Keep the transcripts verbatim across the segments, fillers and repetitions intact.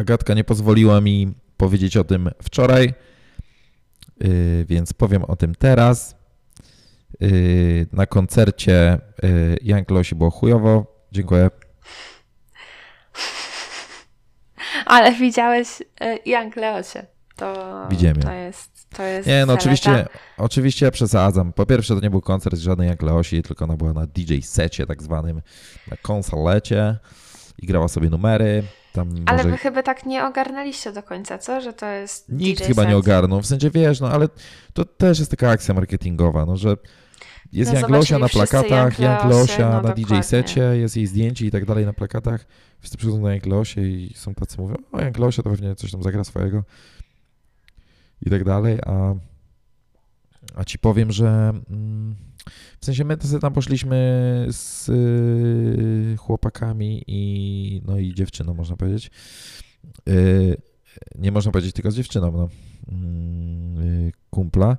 Agatka nie pozwoliła mi powiedzieć o tym wczoraj, więc powiem o tym teraz. Na koncercie Young Leosi było chujowo. Dziękuję. Ale widziałeś Young Leosię. To, to jest, to jest Nie, no zaleta. oczywiście, oczywiście ja przesadzam. Po pierwsze, to nie był koncert żadnej Young Leosi, tylko ona była na D J secie tak zwanym, na konsolecie i grała sobie numery. Tam ale może... wy chyba tak nie ogarnęliście do końca, co? Że to jest Nikt D J chyba set. nie ogarnął, w sensie wiesz, no ale to też jest taka akcja marketingowa, no że jest no Young Leosia na plakatach, Young Leosia no na D J secie, jest jej zdjęcie i tak dalej na plakatach. Wszyscy przychodzą na Young Leosię i są tacy, mówią, o Young Leosia to pewnie coś tam zagra swojego i tak dalej, a, a ci powiem, że mm, w sensie my sobie tam poszliśmy z y, chłopakami i, no i dziewczyną, można powiedzieć. Y, nie można powiedzieć tylko z dziewczyną, no. Y, kumpla.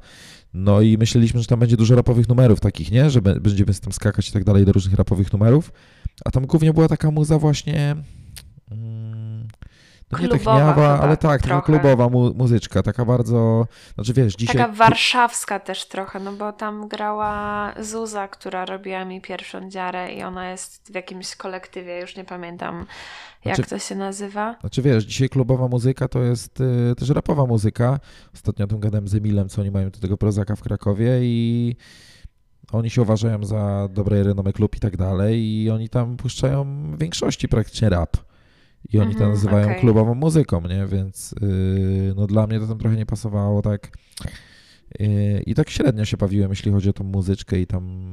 No i myśleliśmy, że tam będzie dużo rapowych numerów takich, nie? Że będziemy z tym skakać i tak dalej do różnych rapowych numerów. A tam głównie była taka muza właśnie... No nie techniawa, ale tak, trochę. klubowa mu, muzyczka, taka bardzo, znaczy wiesz, dzisiaj... Taka warszawska też trochę, no bo tam grała Zuza, która robiła mi pierwszą dziarę i ona jest w jakimś kolektywie, już nie pamiętam jak znaczy, to się nazywa. Znaczy wiesz, dzisiaj klubowa muzyka to jest yy, też rapowa muzyka. Ostatnio o tym gadałem z Emilem, co oni mają do tego prozaka w Krakowie i... Oni się uważają za dobrej renomy klub i tak dalej i oni tam puszczają w większości praktycznie rap. I oni to nazywają okay. klubową muzyką, nie? Więc yy, no dla mnie to tam trochę nie pasowało, tak. Yy, I tak średnio się bawiłem, jeśli chodzi o tą muzyczkę i tam...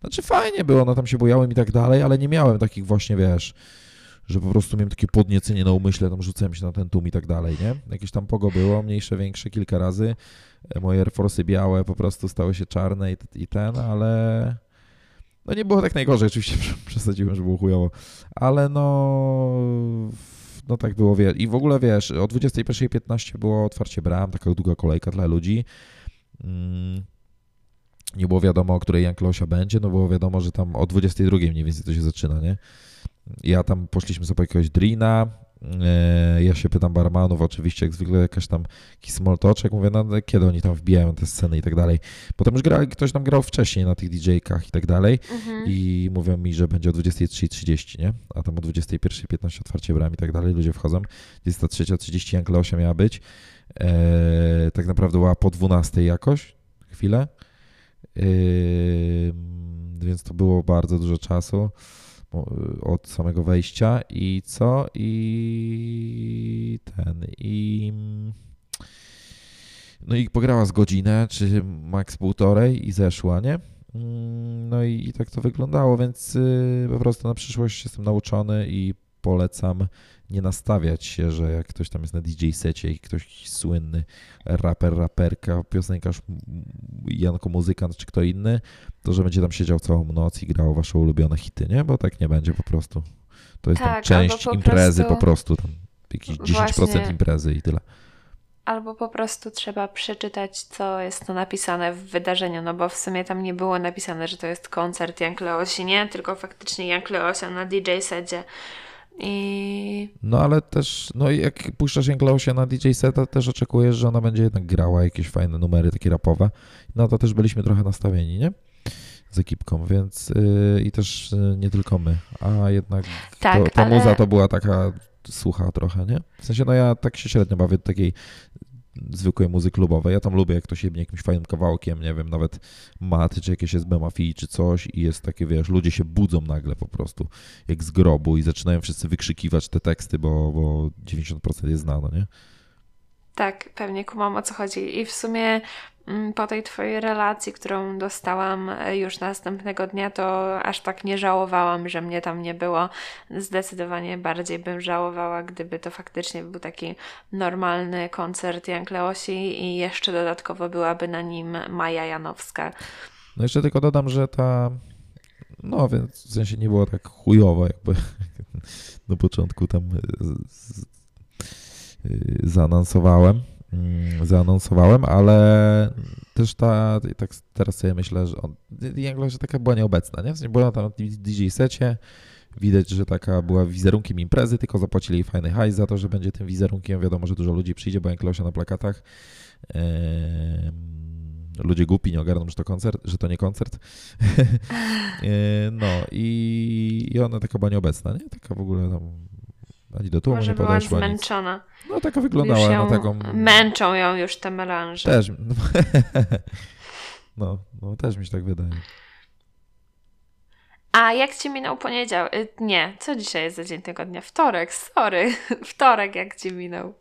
Znaczy fajnie było, no tam się bujałem i tak dalej, ale nie miałem takich właśnie, wiesz, że po prostu miałem takie podniecenie na umyśle, tam rzucałem się na ten tłum i tak dalej, nie? Jakieś tam pogo było, mniejsze, większe, kilka razy. Moje Air Force'y białe po prostu stały się czarne i, i ten, ale... No nie było tak najgorzej, oczywiście przesadziłem, że było chujowo, ale no, no tak było. Wiesz. I w ogóle wiesz, o dwudziestej pierwszej piętnaście było otwarcie bram, taka długa kolejka dla ludzi. Nie było wiadomo, o której Young Leosia będzie, no było wiadomo, że tam o dwudziestej drugiej mniej więcej to się zaczyna, nie? Ja tam poszliśmy sobie jakiegoś drina, ja się pytam barmanów, oczywiście jak zwykle jakaś tam jakiś small talk, mówię, no kiedy oni tam wbijają te sceny i tak dalej. Potem już gra, ktoś tam grał wcześniej na tych D J kach i tak dalej mhm. i mówią mi, że będzie o dwudziestej trzeciej trzydzieści, nie? A tam o dwudziestej pierwszej piętnaście otwarcie bram i tak dalej, ludzie wchodzą. dwudziesta trzecia trzydzieści Young Leosia miała być. Eee, tak naprawdę była po dwunastej jakoś, chwilę. Eee, więc to było bardzo dużo czasu od samego wejścia i co? I ten i no i pograła z godzinę, czy max półtorej i zeszła, nie? No i, i tak to wyglądało, więc po prostu na przyszłość jestem nauczony i polecam nie nastawiać się, że jak ktoś tam jest na D J secie i ktoś słynny raper, raperka, piosenkarz, Janko muzykant czy kto inny, to że będzie tam siedział całą noc i grał wasze ulubione hity, nie? Bo tak nie będzie po prostu. To jest tak, tam część po imprezy prostu... po prostu, tam jakieś dziesięć procent Właśnie. imprezy i tyle. Albo po prostu trzeba przeczytać, co jest to napisane w wydarzeniu, no bo w sumie tam nie było napisane, że to jest koncert Young Leosi, nie? Tylko faktycznie Young Leosia na D J secie. I... No ale też, no jak puszczasz Young Leosię na D J seta, też oczekujesz, że ona będzie jednak grała jakieś fajne numery takie rapowe. No to też byliśmy trochę nastawieni, nie? Z ekipką, więc yy, i też yy, nie tylko my, a jednak tak, to, ta ale... muza to była taka sucha trochę, nie? W sensie, no ja tak się średnio bawię do takiej zwykłej muzyki klubowej. Ja tam lubię, jak ktoś jebnie jakimś fajnym kawałkiem, nie wiem, nawet maty, czy jakieś S B mafii, czy coś i jest takie, wiesz, ludzie się budzą nagle po prostu, jak z grobu i zaczynają wszyscy wykrzykiwać te teksty, bo, bo dziewięćdziesiąt procent jest znano, nie? Tak, pewnie kumam, o co chodzi. I w sumie po tej twojej relacji, którą dostałam już następnego dnia, to aż tak nie żałowałam, że mnie tam nie było. Zdecydowanie bardziej bym żałowała, gdyby to faktycznie był taki normalny koncert Young Leosi i jeszcze dodatkowo byłaby na nim Maja Janowska. No jeszcze tylko dodam, że ta... No więc w sensie nie było tak chujowo jakby na początku tam... zaanonsowałem, zaanonsowałem, ale też ta, tak teraz sobie myślę, że on, Young Leosia taka była nieobecna, nie? W sensie była tam na D J secie, Widać, że taka była wizerunkiem imprezy, tylko zapłacili jej fajny hajs za to, że będzie tym wizerunkiem. Wiadomo, że dużo ludzi przyjdzie, bo Young Leosia na plakatach. Eee, ludzie głupi nie ogarną, że to koncert, że to nie koncert. eee, no i, i ona taka była nieobecna, nie? Taka w ogóle tam ani do tłumu może nie podeszła. Była zmęczona. Nic. No taka wyglądała. Już ją, na taką... Męczą ją już te melanże. Też. No, no, no też mi się tak wydaje. A jak ci minął poniedziałek? Nie, co dzisiaj jest za dzień tygodnia? Wtorek, sorry. Wtorek jak ci minął?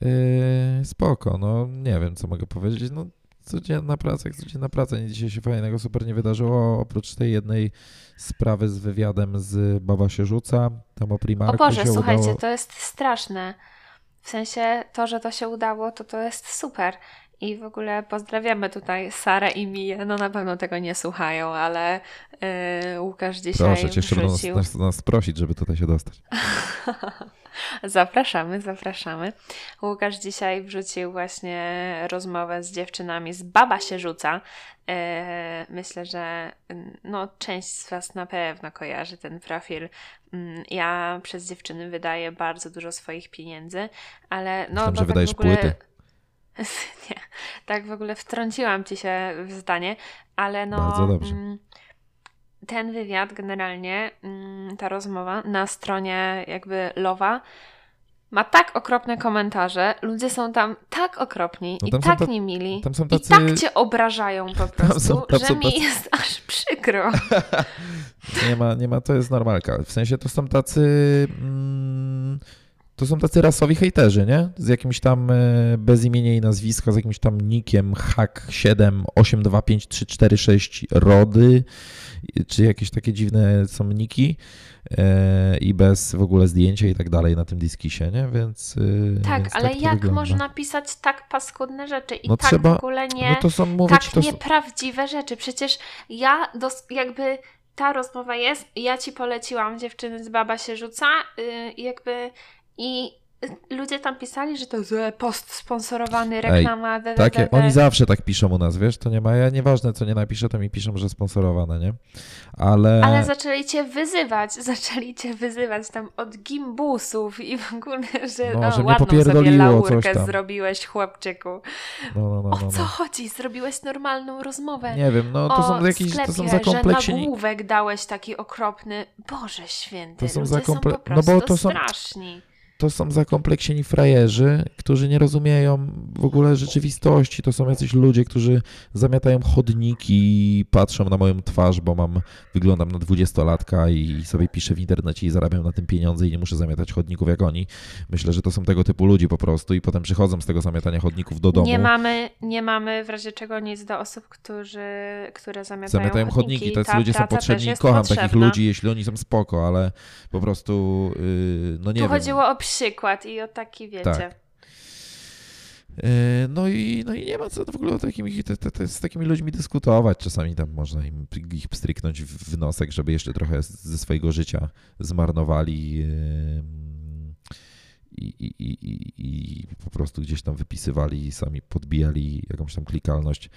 Yy, spoko, no nie wiem, co mogę powiedzieć. No codzienna praca, jak codzienna praca. Nic dzisiaj się fajnego super nie wydarzyło, oprócz tej jednej sprawy z wywiadem z Baba się rzuca, tam o Primarku. O Boże, się słuchajcie, udało... to jest straszne. W sensie to, że to się udało, to to jest super. I w ogóle pozdrawiamy tutaj Sarę i Miję. No na pewno tego nie słuchają, ale yy, Łukasz dzisiaj proszę cię, wrzucił... Proszę, nas, nas prosić, żeby tutaj się dostać. Zapraszamy, zapraszamy. Łukasz dzisiaj wrzucił właśnie rozmowę z dziewczynami z Baba się rzuca. Yy, myślę, że no, część z was na pewno kojarzy ten profil. Ja przez dziewczyny wydaję bardzo dużo swoich pieniędzy, ale... No, myślałem, że wydajesz w ogóle... płyty. Nie, tak w ogóle wtrąciłam ci się w zdanie, ale no... Bardzo dobrze. Ten wywiad generalnie, ta rozmowa na stronie jakby Love'a ma tak okropne komentarze, ludzie są tam tak okropni no tam i tak ta, niemili tam są tacy... i tak cię obrażają po prostu, tam są, tam że tam mi tacy... jest aż przykro. nie ma, nie ma, to jest normalka. W sensie to są tacy... Mm... To są tacy rasowi hejterzy, nie? Z jakimś tam bez imienia i nazwiska, z jakimś tam nikiem H K siedem osiem dwa pięć trzy cztery sześć Rody, czy jakieś takie dziwne są niki i bez w ogóle zdjęcia i tak dalej na tym Diskisie, nie? Więc tak, więc ale tak jak wygląda. Można pisać tak paskudne rzeczy i no tak trzeba, w ogóle nie, no to są mówić, tak to nieprawdziwe są... rzeczy. Przecież ja dos- jakby ta rozmowa jest, ja ci poleciłam dziewczyny z Baba się rzuca, yy, jakby i ludzie tam pisali, że to post sponsorowany, reklama... Ej, de, de, takie, de, de. Oni zawsze tak piszą u nas, wiesz, to nie ma... Ja nieważne, co nie napiszę, to mi piszą, że sponsorowane, nie? Ale... Ale zaczęli cię wyzywać, zaczęli cię wyzywać tam od gimbusów i w ogóle, że, no, no, że ładną sobie laurkę zrobiłeś, chłopczyku. No, no, no, no, o co no. chodzi? Zrobiłeś normalną rozmowę. Nie wiem, no to o są jakieś... sklepie, to są zakompleksini... że nagłówek dałeś taki okropny... Boże święty, to są ludzie zakomple... są po prostu no, bo to są... straszni. To są zakompleksieni frajerzy, którzy nie rozumieją w ogóle rzeczywistości. To są jacyś ludzie, którzy zamiatają chodniki i patrzą na moją twarz, bo mam wyglądam na dwudziestolatka i sobie piszę w internecie i zarabiam na tym pieniądze i nie muszę zamiatać chodników jak oni. Myślę, że to są tego typu ludzi po prostu i potem przychodzą z tego zamiatania chodników do domu. Nie mamy, nie mamy w razie czego nic do osób, którzy, które zamiatają, zamiatają chodniki. chodniki. Tacy ta, ludzie ta, są potrzebni i kocham potrzebna. takich ludzi, jeśli oni są spoko, ale po prostu yy, no nie tu wiem. Chodziło o przykład i o taki, wiecie. Tak. No i, no i nie ma co w ogóle o takimi, te, te, te, z takimi ludźmi dyskutować. Czasami tam można im, ich pstryknąć w nosek, żeby jeszcze trochę ze swojego życia zmarnowali i, i, i, i po prostu gdzieś tam wypisywali i sami podbijali jakąś tam klikalność.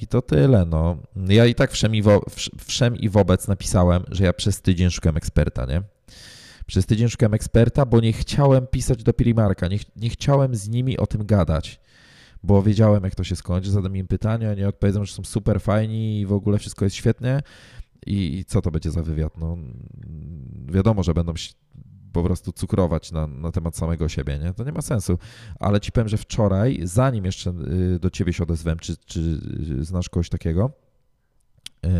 I to tyle. No. Ja i tak wszem i, wo, wszem i wobec napisałem, że ja przez tydzień szukam eksperta, nie? Przez tydzień szukałem eksperta, bo nie chciałem pisać do Primarka, nie, ch- nie chciałem z nimi o tym gadać, bo wiedziałem, jak to się skończy, zadam im pytania, oni odpowiedzą, że są super fajni i w ogóle wszystko jest świetnie i, i co to będzie za wywiad? No, wiadomo, że będą się po prostu cukrować na, na temat samego siebie, nie? To nie ma sensu, ale ci powiem, że wczoraj, zanim jeszcze do ciebie się odezwałem, czy, czy znasz kogoś takiego, yy,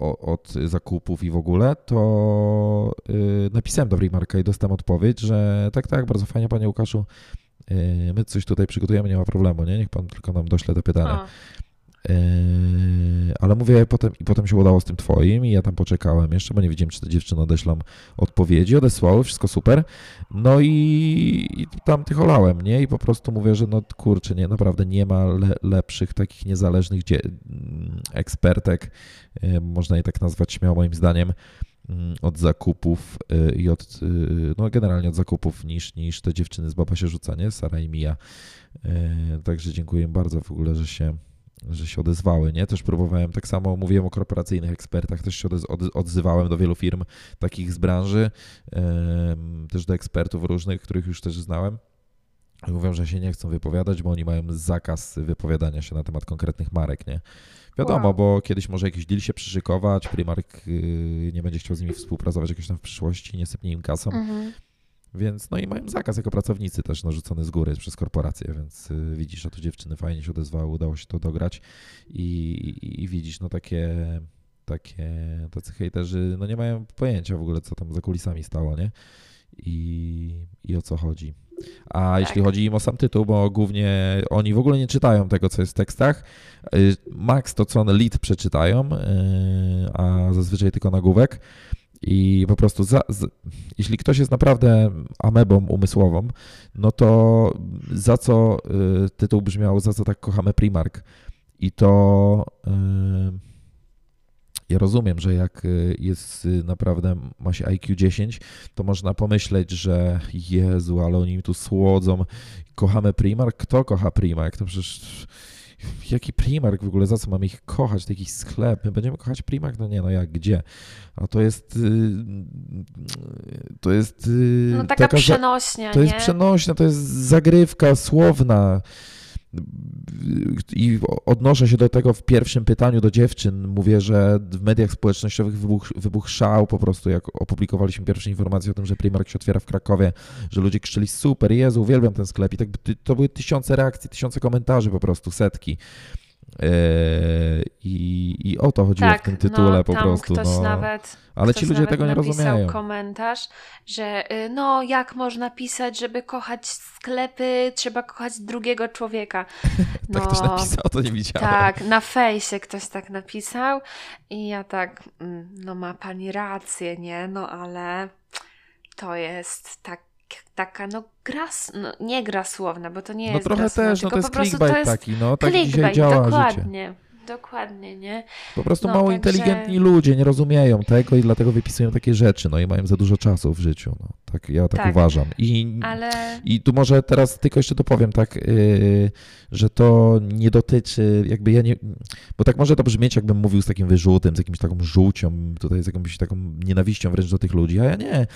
od zakupów i w ogóle, to napisałem do Primarka i dostałem odpowiedź, że tak, tak, bardzo fajnie, panie Łukaszu, my coś tutaj przygotujemy, nie ma problemu, nie? Niech pan tylko nam dośle te pytania. A. Ale mówię, potem, i potem się udało z tym twoim i ja tam poczekałem jeszcze, bo nie wiedziałem, czy te dziewczyny odeślą odpowiedzi, odesłały, wszystko super, no i, i tam tych olałem, nie? I po prostu mówię, że no kurczę, nie, naprawdę nie ma le, lepszych takich niezależnych dzie- ekspertek, można je tak nazwać śmiało moim zdaniem, od zakupów i od, no generalnie od zakupów niż, niż te dziewczyny z Baba się rzuca, nie? Sara i Mija. Także dziękuję bardzo w ogóle, że się że się odezwały, nie? Też próbowałem, tak samo mówiłem o korporacyjnych ekspertach, też się odzywałem do wielu firm takich z branży, też do ekspertów różnych, których już też znałem. Mówią, że się nie chcą wypowiadać, bo oni mają zakaz wypowiadania się na temat konkretnych marek, nie? Wiadomo, wow. Bo kiedyś może jakiś deal się przyszykować, Primark yy, nie będzie chciał z nimi współpracować jakoś tam w przyszłości, nie sypnie im kasą. Mhm. Więc no i mają zakaz jako pracownicy też narzucony z góry przez korporację, więc yy, widzisz, a tu dziewczyny fajnie się odezwały, udało się to dograć i, i, i widzisz, no takie, takie tacy hejterzy, no nie mają pojęcia w ogóle, co tam za kulisami stało, nie? I, i o co chodzi. A tak. Jeśli chodzi im o sam tytuł, bo głównie oni w ogóle nie czytają tego, co jest w tekstach. Max to, co one lead przeczytają, a zazwyczaj tylko nagłówek. I po prostu za, z, jeśli ktoś jest naprawdę amebą umysłową, no to za co tytuł brzmiał, za co tak kochamy Primark. I to... Yy, Ja rozumiem, że jak jest naprawdę, ma się I Q dziesięć, to można pomyśleć, że Jezu, ale oni mi tu słodzą. Kochamy Primark? Kto kocha Primark? To przecież jaki Primark w ogóle? Za co mamy ich kochać? To jakiś sklep? My będziemy kochać Primark? No nie, no jak, gdzie? A to jest... To jest... No taka, taka przenośnia, To nie? jest przenośnia, to jest zagrywka słowna. I odnoszę się do tego w pierwszym pytaniu do dziewczyn. Mówię, że w mediach społecznościowych wybuch, wybuch szał po prostu, jak opublikowaliśmy pierwsze informacje o tym, że Primark się otwiera w Krakowie, że ludzie krzyczeli super, Jezu, uwielbiam ten sklep. I tak, to były tysiące reakcji, tysiące komentarzy po prostu, setki. I, i o to chodziło tak, w tym tytule no, po prostu. Ktoś no. nawet, Ale ktoś ci ludzie nawet tego nie rozumieją. Komentarz, że no jak można pisać, żeby kochać sklepy, trzeba kochać drugiego człowieka. No, tak ktoś napisał, to nie widziałem. Tak, na fejsie ktoś tak napisał i ja tak, no ma pani rację, nie? No ale to jest tak taka no gra, no, nie gra słowna, bo to nie no jest trochę gra słowna, też, no to jest clickbait to jest taki, no tak dzisiaj działa dokładnie, życie. Dokładnie, nie? Po prostu no, mało także... inteligentni ludzie nie rozumieją tego i dlatego wypisują takie rzeczy, no i mają za dużo czasu w życiu, no tak ja tak, tak uważam. I, ale... I tu może teraz tylko jeszcze dopowiem tak, yy, że to nie dotyczy, jakby ja nie, bo tak może to brzmieć, jakbym mówił z takim wyrzutem, z jakimś taką żółcią, tutaj z jakąś taką nienawiścią wręcz do tych ludzi, a ja nie,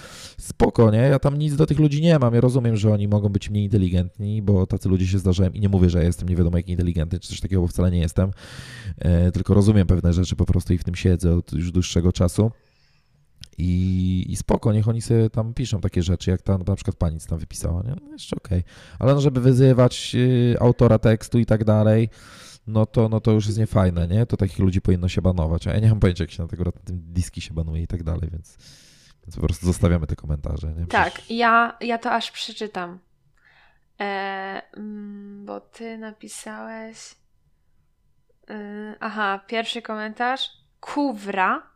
spoko, nie, ja tam nic do tych ludzi nie mam, ja rozumiem, że oni mogą być mniej inteligentni, bo tacy ludzie się zdarzają i nie mówię, że ja jestem nie wiadomo jak inteligentny, czy coś takiego, bo wcale nie jestem, yy, tylko rozumiem pewne rzeczy po prostu i w tym siedzę od już dłuższego czasu. I, I spoko, niech oni sobie tam piszą takie rzeczy, jak ta na przykład pani tam wypisała, nie? No jeszcze okej. Okay. Ale no, żeby wyzywać y, autora tekstu i tak dalej, no to, no to już jest niefajne, nie? To takich ludzi powinno się banować, a ja nie mam pojęcia, jak się na tego na tym diski się banuje i tak dalej, więc, więc po prostu zostawiamy te komentarze. Nie? Przecież... Tak, ja, ja to aż przeczytam, e, bo ty napisałeś... E, aha, pierwszy komentarz, kuwra.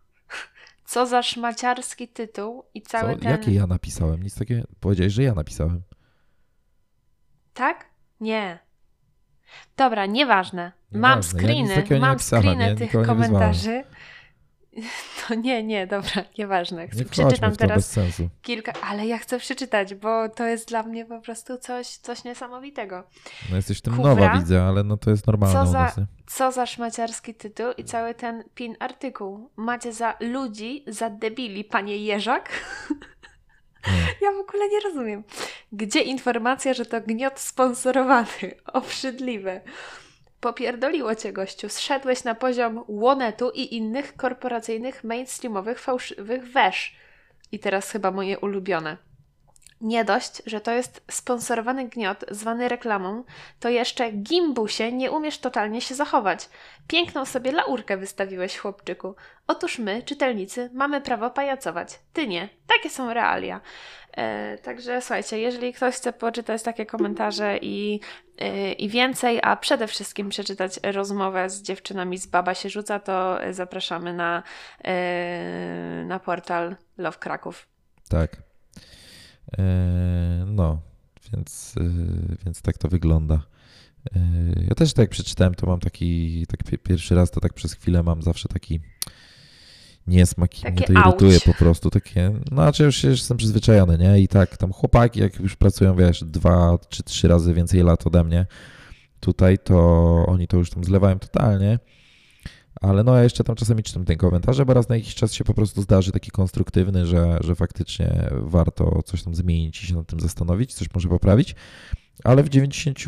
Co za szmaciarski tytuł i cały Co? ten... Jakie ja napisałem? Nic takiego... Powiedziałeś, że ja napisałem. Tak? Nie. Dobra, nieważne. Mam nieważne. screeny, ja mam screeny tych komentarzy. To nie, nie, dobra, nieważne. Nie Przeczytam teraz kilka... Ale ja chcę przeczytać, bo to jest dla mnie po prostu coś, coś niesamowitego. No jesteś w tym Kuwra, nowa, widzę, ale no to jest normalne. Co za, co za szmaciarski tytuł i cały ten pin artykuł. Macie za ludzi, za debili, panie Jeżak. Hmm. Ja w ogóle nie rozumiem. Gdzie informacja, że to gniot sponsorowany? Obrzydliwe. Popierdoliło cię, gościu. Zszedłeś na poziom Łonetu i innych korporacyjnych, mainstreamowych, fałszywych wesz. I teraz chyba moje ulubione. Nie dość, że to jest sponsorowany gniot zwany reklamą, to jeszcze gimbusie nie umiesz totalnie się zachować. Piękną sobie laurkę wystawiłeś, chłopczyku. Otóż my, czytelnicy, mamy prawo pajacować. Ty nie. Takie są realia. E, także słuchajcie, jeżeli ktoś chce poczytać takie komentarze i, e, i więcej, a przede wszystkim przeczytać rozmowę z dziewczynami z Baba się rzuca, to zapraszamy na, e, na portal Love Kraków. Tak. No, więc, więc tak to wygląda. Ja też tak przeczytałem, to mam taki, tak pierwszy raz to tak przez chwilę mam zawsze taki niesmak i mnie to irytuje auć. Po prostu. Takie, no, znaczy już, już jestem przyzwyczajony, nie? I tak tam chłopaki, jak już pracują, wiesz, dwa czy trzy razy więcej lat ode mnie, Tutaj to oni to już tam zlewają totalnie. Ale no ja jeszcze tam czasami czytam te komentarze, bo raz na jakiś czas się po prostu zdarzy taki konstruktywny, że, że faktycznie warto coś tam zmienić i się nad tym zastanowić, coś może poprawić. Ale w dziewięćdziesiąt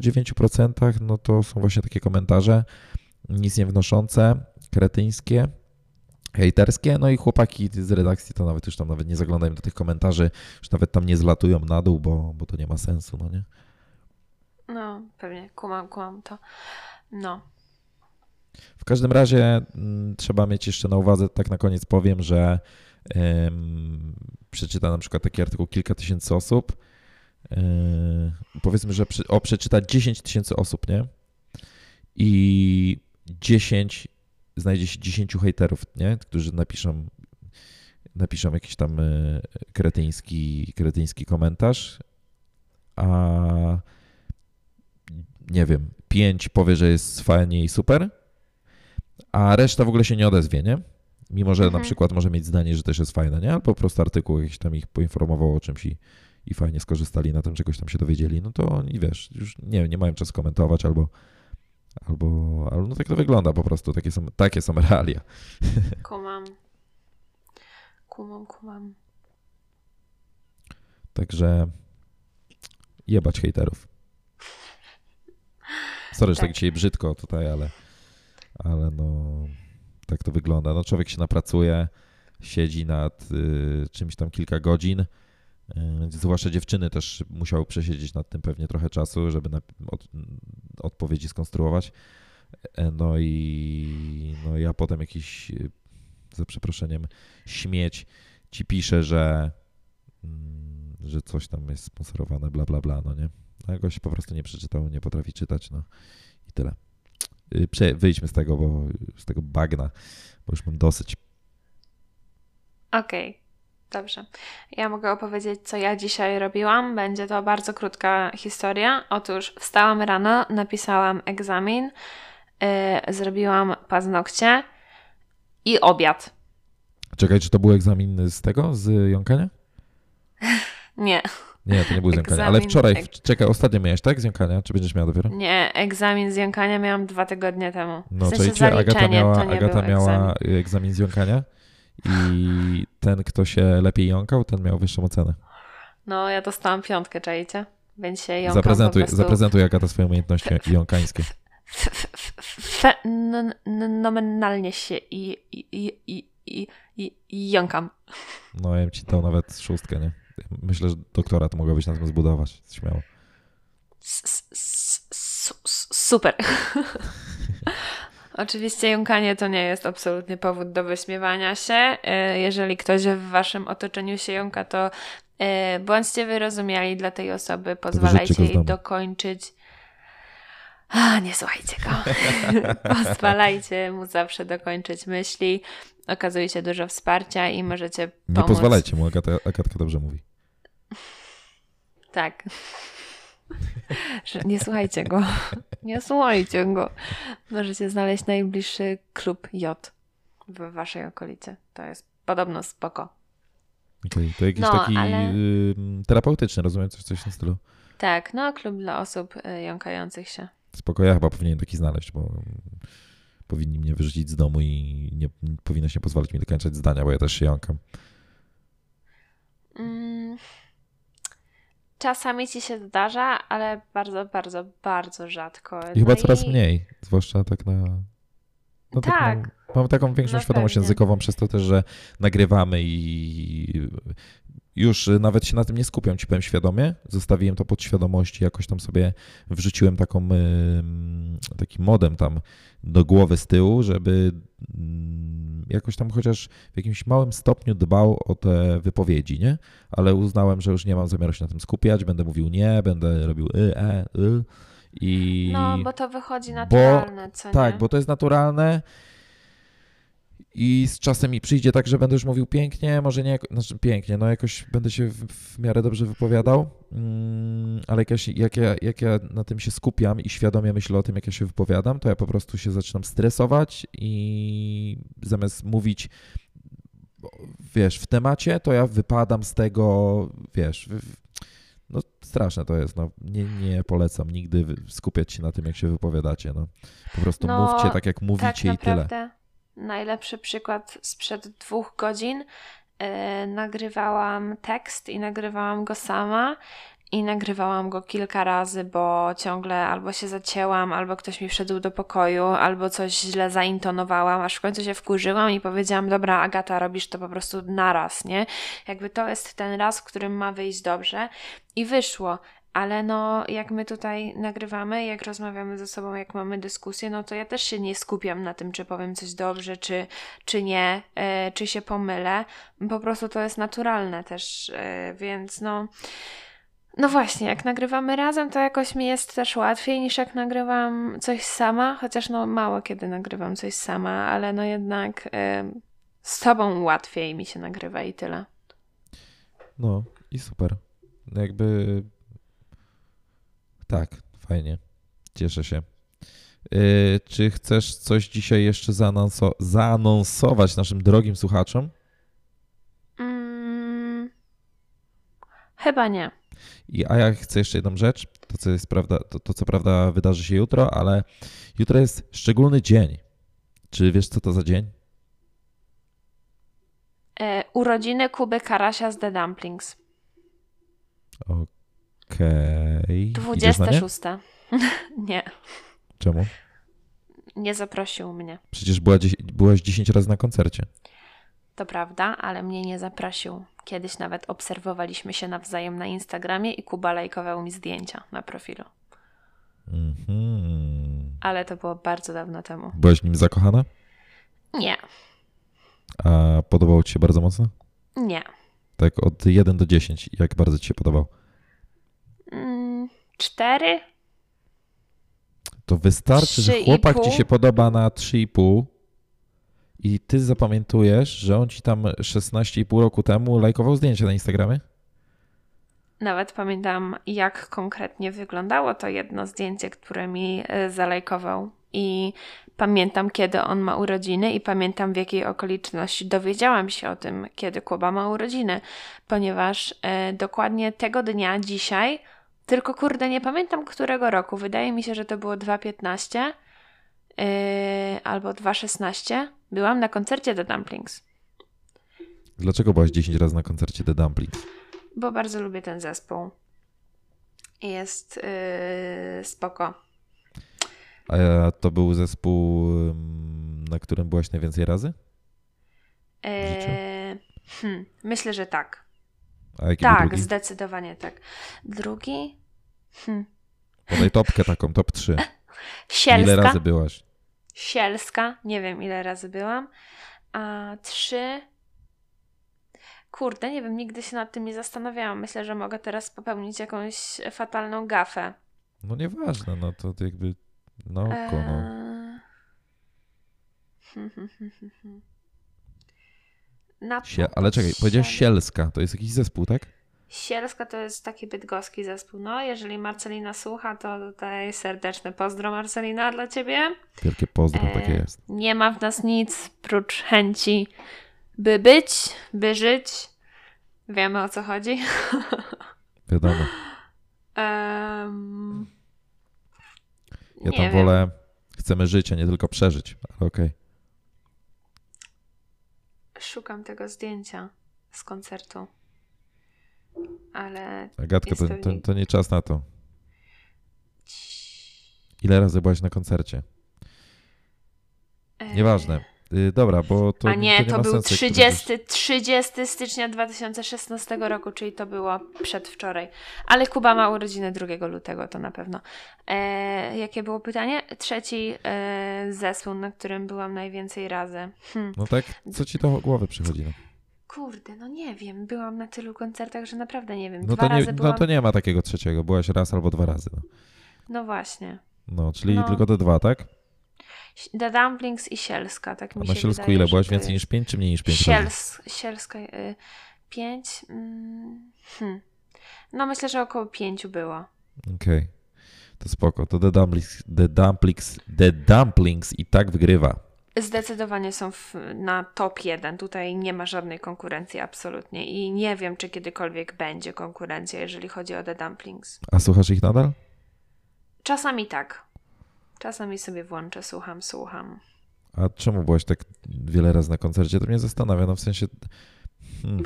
dziewięć procent no to są właśnie takie komentarze nic nie wnoszące, kretyńskie, hejterskie. No i chłopaki z redakcji to nawet już tam nawet nie zaglądają do tych komentarzy, już nawet tam nie zlatują na dół, bo, bo to nie ma sensu, no nie? No pewnie, kumam, kumam to. No. W każdym razie m, trzeba mieć jeszcze na uwadze, tak na koniec powiem, że ym, przeczyta na przykład taki artykuł kilka tysięcy osób. Yy, powiedzmy, że przy, o, przeczyta dziesięć tysięcy osób, nie? I dziesięć znajdzie się dziesięciu hejterów, nie? Którzy napiszą, napiszą jakiś tam y, kretyński, kretyński komentarz, a nie wiem, pięć powie, że jest fajnie i super, a reszta w ogóle się nie odezwie, nie? Mimo, że mhm. na przykład może mieć zdanie, że też jest fajne, nie? Albo po prostu artykuł jakiś tam ich poinformował o czymś i, i fajnie skorzystali na tym, czegoś tam się dowiedzieli, no to oni, wiesz, już nie, nie mają czasu komentować albo, albo, albo no tak to wygląda po prostu, takie są, takie są realia. Kumam. Kumam, kumam. Także jebać hejterów. Sorry, że tak dzisiaj brzydko tutaj, ale, ale no tak to wygląda. No człowiek się napracuje, siedzi nad y, czymś tam kilka godzin. Y, zwłaszcza dziewczyny też musiały przesiedzieć nad tym pewnie trochę czasu, żeby na, od, odpowiedzi skonstruować. No i no ja potem jakiś, za przeproszeniem, śmieć ci pisze, że, mm, że coś tam jest sponsorowane, bla, bla, bla, no nie? No goś po prostu nie przeczytał, nie potrafi czytać, no i tyle. Prze- wyjdźmy z tego, bo z tego bagna, bo już mam dosyć. Okej, okay, dobrze. Ja mogę opowiedzieć, co ja dzisiaj robiłam. Będzie to bardzo krótka historia. Otóż wstałam rano, napisałam egzamin, yy, zrobiłam paznokcie i obiad. Czekaj, czy to był egzamin z tego, z jąkania? Nie. Nie, to nie był z jąkania, ale wczoraj, ek... czekaj, ostatnio miałeś, tak, z jąkania? Czy będziesz miała dopiero? Nie, egzamin z jąkania miałam dwa tygodnie temu. No, w sensie czyli Agata miała, Agata miała egzamin. egzamin z jąkania i ten, kto się lepiej jąkał, ten miał wyższą ocenę. No, ja dostałam piątkę, czajcie, więc się jąkam. Zaprezentuj, po prostu... zaprezentuj Agata swoje umiejętności jąkańskie. Fenomenalnie się i, i, i, i, i, i jąkam. No, ja bym ci dał nawet szóstkę, nie? Myślę, że doktora to mogłabyś na tym zbudować. Śmiało. Super. Oczywiście jąkanie to nie jest absolutny powód do wyśmiewania się. Jeżeli ktoś w waszym otoczeniu się jąka, to bądźcie wyrozumiali dla tej osoby. Pozwalajcie jej dokończyć. A, nie słuchajcie go. Pozwalajcie mu zawsze dokończyć myśli. Okazujecie dużo wsparcia i możecie pomóc. Nie pozwalajcie mu, Agata, Agatka dobrze mówi. Tak. Nie słuchajcie go. Nie słuchajcie go. Możecie znaleźć najbliższy klub J w waszej okolicy. To jest podobno spoko. Okay, to jakiś no, taki ale... terapeutyczny, rozumiem, coś, coś w tym stylu. Tak, no klub dla osób jąkających się. Spoko, ja chyba powinienem taki znaleźć, bo powinni mnie wyrzucić z domu i nie, nie powinno się pozwalać mi dokończać zdania, bo ja też się jąkam. Mm, czasami ci się zdarza, ale bardzo, bardzo, bardzo rzadko. I no chyba i... coraz mniej, zwłaszcza tak na... No tak. tak mam, mam taką większą no świadomość pewnie. Językową przez to też, że nagrywamy i... Już nawet się na tym nie skupiam, ci powiem świadomie. Zostawiłem to pod świadomości, jakoś tam sobie wrzuciłem taką, takim modem tam do głowy z tyłu, żeby jakoś tam chociaż w jakimś małym stopniu dbał o te wypowiedzi, nie? Ale uznałem, że już nie mam zamiaru się na tym skupiać, będę mówił nie, będę robił y, e, y. I no, bo to wychodzi naturalne, bo, co nie? Tak, bo to jest naturalne. I z czasem mi przyjdzie tak, że będę już mówił pięknie, może nie, znaczy pięknie, no jakoś będę się w, w miarę dobrze wypowiadał, mm, ale jak ja, się, jak, ja, jak ja na tym się skupiam i świadomie myślę o tym, jak ja się wypowiadam, to ja po prostu się zaczynam stresować i zamiast mówić, wiesz, w temacie, to ja wypadam z tego, wiesz, w, no straszne to jest. No. Nie, nie polecam nigdy skupiać się na tym, jak się wypowiadacie. No. Po prostu no, mówcie tak, jak mówicie tak i tyle. Najlepszy przykład sprzed dwóch godzin. Yy, nagrywałam tekst i nagrywałam go sama. I nagrywałam go kilka razy, bo ciągle albo się zacięłam, albo ktoś mi wszedł do pokoju, albo coś źle zaintonowałam, aż w końcu się wkurzyłam i powiedziałam, dobra Agata, robisz to po prostu naraz, nie? Jakby to jest ten raz, w którym ma wyjść dobrze i wyszło. Ale no, jak my tutaj nagrywamy, jak rozmawiamy ze sobą, jak mamy dyskusję, no to ja też się nie skupiam na tym, czy powiem coś dobrze, czy, czy nie, yy, czy się pomylę. Po prostu to jest naturalne też, yy, więc no... No właśnie, jak nagrywamy razem, to jakoś mi jest też łatwiej niż jak nagrywam coś sama, chociaż no mało kiedy nagrywam coś sama, ale no jednak y, z tobą łatwiej mi się nagrywa i tyle. No i super. Jakby tak, fajnie. Cieszę się. Yy, czy chcesz coś dzisiaj jeszcze zaanonso- zaanonsować naszym drogim słuchaczom? Hmm. Chyba nie. I, a ja chcę jeszcze jedną rzecz, to co, jest prawda, to, to co prawda wydarzy się jutro, ale jutro jest szczególny dzień. Czy wiesz, co to za dzień? E, urodziny Kuby Karasia z The Dumplings. Okej. dwudziesta szósta Nie? Nie. Czemu? Nie zaprosił mnie. Przecież była, byłaś dziesięć razy na koncercie. To prawda, ale mnie nie zaprosił. Kiedyś nawet obserwowaliśmy się nawzajem na Instagramie i Kuba lajkował mi zdjęcia na profilu. Mm-hmm. Ale to było bardzo dawno temu. Byłaś nim zakochana? Nie. A podobał ci się bardzo mocno? Nie. Tak od jeden do dziesięciu, jak bardzo ci się podobał? Mm, cztery? To wystarczy, że chłopak ci się podoba na trzy i pół. I ty zapamiętujesz, że on ci tam szesnaście i pół roku temu lajkował zdjęcie na Instagramie? Nawet pamiętam, jak konkretnie wyglądało to jedno zdjęcie, które mi zalajkował. I pamiętam, kiedy on ma urodziny i pamiętam, w jakiej okoliczności dowiedziałam się o tym, kiedy Kuba ma urodziny. Ponieważ dokładnie tego dnia, dzisiaj, tylko kurde nie pamiętam, którego roku. Wydaje mi się, że to było dwa piętnaście. Yy, albo dwa szesnaście, byłam na koncercie The Dumplings. Dlaczego byłaś dziesięć razy na koncercie The Dumplings? Bo bardzo lubię ten zespół. Jest yy, spoko. A to był zespół, na którym byłaś najwięcej razy? Yy, hmm, myślę, że tak. A jaki tak, był drugi? Zdecydowanie tak. Drugi? Hmm. Podaj topkę taką, top trzy. Sielska. Ile razy byłaś? Sielska. Nie wiem, ile razy byłam. A trzy... Kurde, nie wiem, nigdy się nad tym nie zastanawiałam. Myślę, że mogę teraz popełnić jakąś fatalną gafę. No nieważne, no to jakby na oko, eee... no. na Sie- ale czekaj, powiedziałeś Sielska. To jest jakiś zespół, tak? Sielska to jest taki bydgoski zespół. No, jeżeli Marcelina słucha, to tutaj serdeczne pozdro, Marcelina, dla ciebie. Wielkie pozdro, e, takie jest. Nie ma w nas nic prócz chęci, by być, by żyć. Wiemy, o co chodzi. Wiadomo. um, ja tam wolę, chcemy żyć, a nie tylko przeżyć. Ale okej. Okay. Szukam tego zdjęcia z koncertu. Ale Agatka, to, to, to nie czas na to. Ile razy byłaś na koncercie? Nieważne. Dobra, bo to. A nie, to, nie to ma był sensu, trzydziestego, trzydziestego stycznia dwa tysiące szesnastego roku, czyli to było przedwczoraj. Ale Kuba ma urodziny drugiego lutego, to na pewno. E, jakie było pytanie? Trzeci e, zespół, na którym byłam najwięcej razy. Hm. No tak, co ci to do głowy przychodzi? No? Kurde, no nie wiem. Byłam na tylu koncertach, że naprawdę nie wiem. Dwa no to nie, razy byłam... no to nie ma takiego trzeciego. Byłaś raz albo dwa razy. No, no właśnie. No, czyli no. Tylko te dwa, tak? The Dumplings i Sielska, tak mi A się wydaje. Na Sielsku wydaje, ile? Byłaś więcej jest... niż pięć, czy mniej niż pięć Siels... razy? Sielska y... pięć. Hmm. No myślę, że około pięciu było. Okej. Okay. To spoko. To The Dumplings, The Dumplings, The Dumplings i tak wygrywa. zdecydowanie są w, na top jeden. Tutaj nie ma żadnej konkurencji absolutnie i nie wiem, czy kiedykolwiek będzie konkurencja, jeżeli chodzi o The Dumplings. A słuchasz ich nadal? Czasami tak. Czasami sobie włączę, słucham, słucham. A czemu byłaś tak wiele razy na koncercie? To mnie zastanawia, no w sensie... Hmm.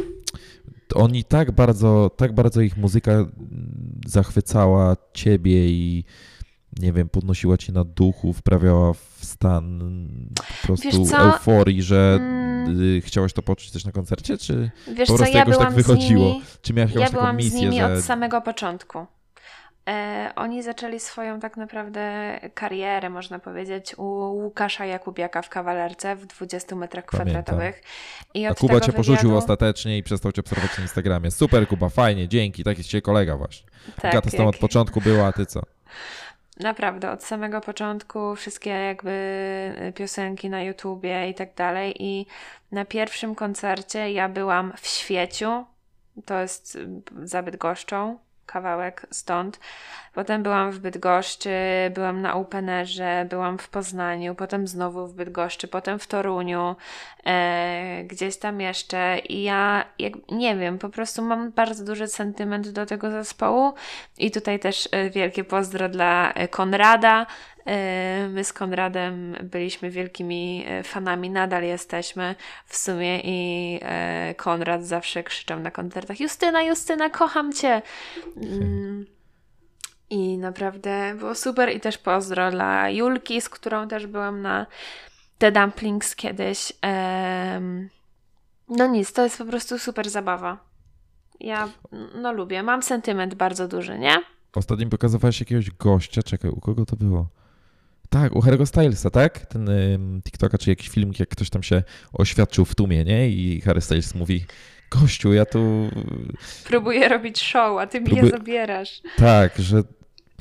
Oni tak bardzo, tak bardzo ich muzyka zachwycała ciebie i nie wiem, podnosiła cię na duchu, wprawiała w stan po prostu euforii, że hmm. chciałaś to poczuć też na koncercie, czy wiesz po prostu co, ja jakoś tak wychodziło? Nimi, czy miałaś jakąś ja taką misję? Ja byłam z nimi że... od samego początku. E, oni zaczęli swoją tak naprawdę karierę, można powiedzieć, u Łukasza Jakubiaka w Kawalerce w dwudziestu metrach kwadratowych. I od A Kuba cię wywiadu... porzucił ostatecznie i przestał cię obserwować na Instagramie. Super Kuba, fajnie, dzięki, tak jest cię kolega właśnie. Tak, Gata z tą jak... od początku była, a ty co? Naprawdę, od samego początku wszystkie jakby piosenki na YouTubie i tak dalej. I na pierwszym koncercie ja byłam w Świeciu, to jest za Bydgoszczą, kawałek stąd. Potem byłam w Bydgoszczy, byłam na Openerze, byłam w Poznaniu, potem znowu w Bydgoszczy, potem w Toruniu, e, gdzieś tam jeszcze. I ja, jak, nie wiem, po prostu mam bardzo duży sentyment do tego zespołu i tutaj też wielkie pozdro dla Konrada. My z Konradem byliśmy wielkimi fanami, nadal jesteśmy w sumie i Konrad zawsze krzyczał na koncertach: Justyna, Justyna, kocham cię! I naprawdę było super i też pozdro dla Julki, z którą też byłam na The Dumplings kiedyś. No nic, to jest po prostu super zabawa. Ja no lubię, mam sentyment bardzo duży, nie? Ostatnio pokazywałeś jakiegoś gościa, czekaj, u kogo to było? Tak, u Harry'ego Stylesa, tak? Ten y, TikToka, czy jakiś filmik, jak ktoś tam się oświadczył w tłumie, nie? I Harry Styles mówi: gościu, ja tu... Próbuję robić show, a ty Próbuj... mnie zabierasz. Tak, że...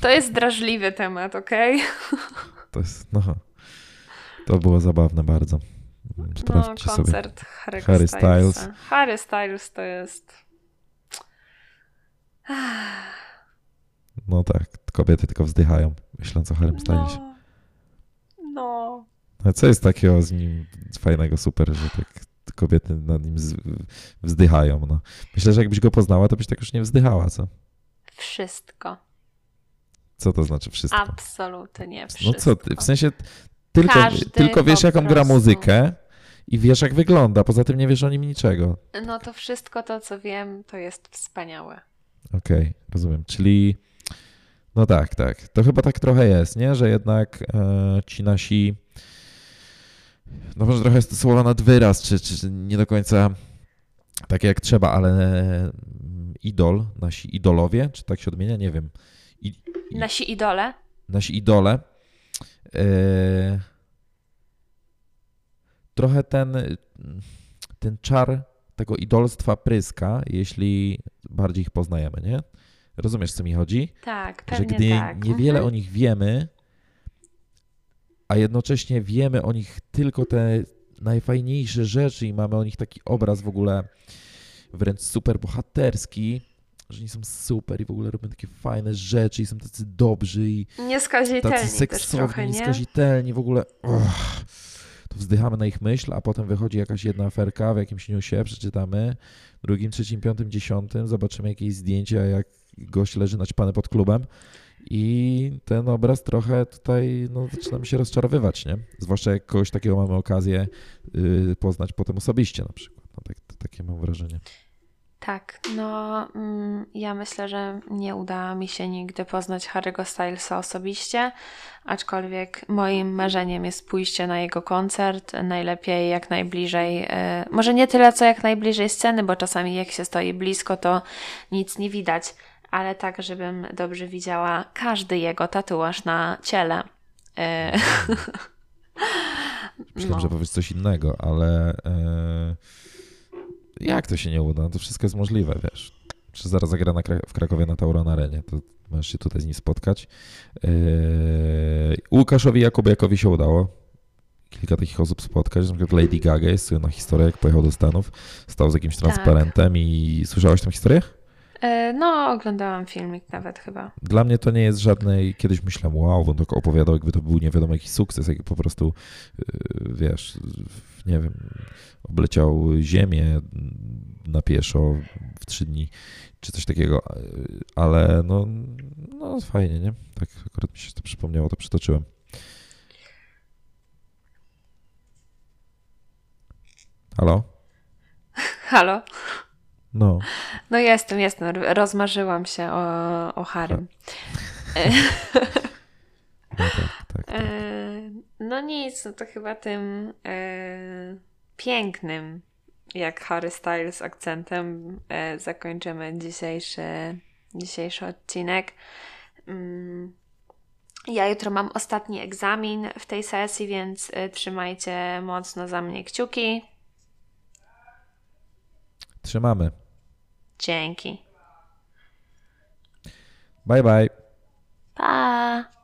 To jest drażliwy temat, okej? Okay? To jest, no... To było zabawne bardzo. Sprawdźcie no, koncert sobie. Harry Styles. Harry Styles to jest... No tak, kobiety tylko wzdychają, myśląc o Harrym Stylesie. No. No. A co jest takiego z nim fajnego, super, że tak kobiety nad nim z, wzdychają? No. Myślę, że jakbyś go poznała, to byś tak już nie wzdychała, co? Wszystko. Co to znaczy wszystko? Absolutnie wszystko. No co ty, w sensie tylko, tylko wiesz, jaką gra muzykę i wiesz, jak wygląda, poza tym nie wiesz o nim niczego. No to wszystko to, co wiem, to jest wspaniałe. Okej, okay, rozumiem. Czyli no tak, tak. To chyba tak trochę jest, nie? Że jednak e, ci nasi, no może trochę jest to słowo nad wyraz, czy, czy nie do końca takie jak trzeba, ale idol, nasi idolowie, czy tak się odmienia? Nie wiem. I, i, nasi idole? Nasi idole. E, trochę ten, ten czar tego idolstwa pryska, jeśli bardziej ich poznajemy, nie? Rozumiesz, co mi chodzi? Tak, pewnie że gdy tak. niewiele mhm. o nich wiemy, a jednocześnie wiemy o nich tylko te najfajniejsze rzeczy i mamy o nich taki obraz w ogóle wręcz super bohaterski, że oni są super i w ogóle robią takie fajne rzeczy i są tacy dobrzy i tacy seksowni, trochę, nie? nieskazitelni, w ogóle... Uch. To wzdychamy na ich myśl, a potem wychodzi jakaś jedna aferka w jakimś newsie, przeczytamy, drugim, trzecim, piątym, dziesiątym, zobaczymy jakieś zdjęcia, jak gość leży naćpany pod klubem i ten obraz trochę tutaj no, zaczynamy się rozczarowywać, nie? Zwłaszcza jak kogoś takiego mamy okazję yy, poznać potem osobiście na przykład. No, tak, takie mam wrażenie. Tak, no ja myślę, że nie uda mi się nigdy poznać Harry'ego Stylesa osobiście, aczkolwiek moim marzeniem jest pójście na jego koncert, najlepiej jak najbliżej, może nie tyle co jak najbliżej sceny, bo czasami jak się stoi blisko, to nic nie widać, ale tak, żebym dobrze widziała każdy jego tatuaż na ciele. Myślałem, no. że powiesz coś innego, ale... Jak to się nie uda? No to wszystko jest możliwe, wiesz. Czy zaraz zagra na Krak- w Krakowie na Tauron Arenie, to możesz się tutaj z nim spotkać. Yy... Łukaszowi Jakubiakowi się udało kilka takich osób spotkać. Na przykład Lady Gaga jest słynna historia, jak pojechał do Stanów, stał z jakimś transparentem tak. i słyszałaś tę historię? No, oglądałam filmik nawet chyba. Dla mnie to nie jest żadnej... Kiedyś myślałem, wow, on tak opowiadał, jakby to był nie wiadomo jaki sukces, jakby po prostu, wiesz, nie wiem, obleciał ziemię na pieszo w trzy dni, czy coś takiego, ale no, no fajnie, nie? Tak akurat mi się to przypomniało, to przytoczyłem. Halo? Halo? No. No jestem, jestem. Rozmarzyłam się o, o Harrym. Tak. No, tak, tak, tak. No nic, no to chyba tym e, pięknym, jak Harry Styles akcentem e, zakończymy dzisiejszy, dzisiejszy odcinek. Ja jutro mam ostatni egzamin w tej sesji, więc trzymajcie mocno za mnie kciuki. Trzymamy. Dzięki. Bye, bye. Pa.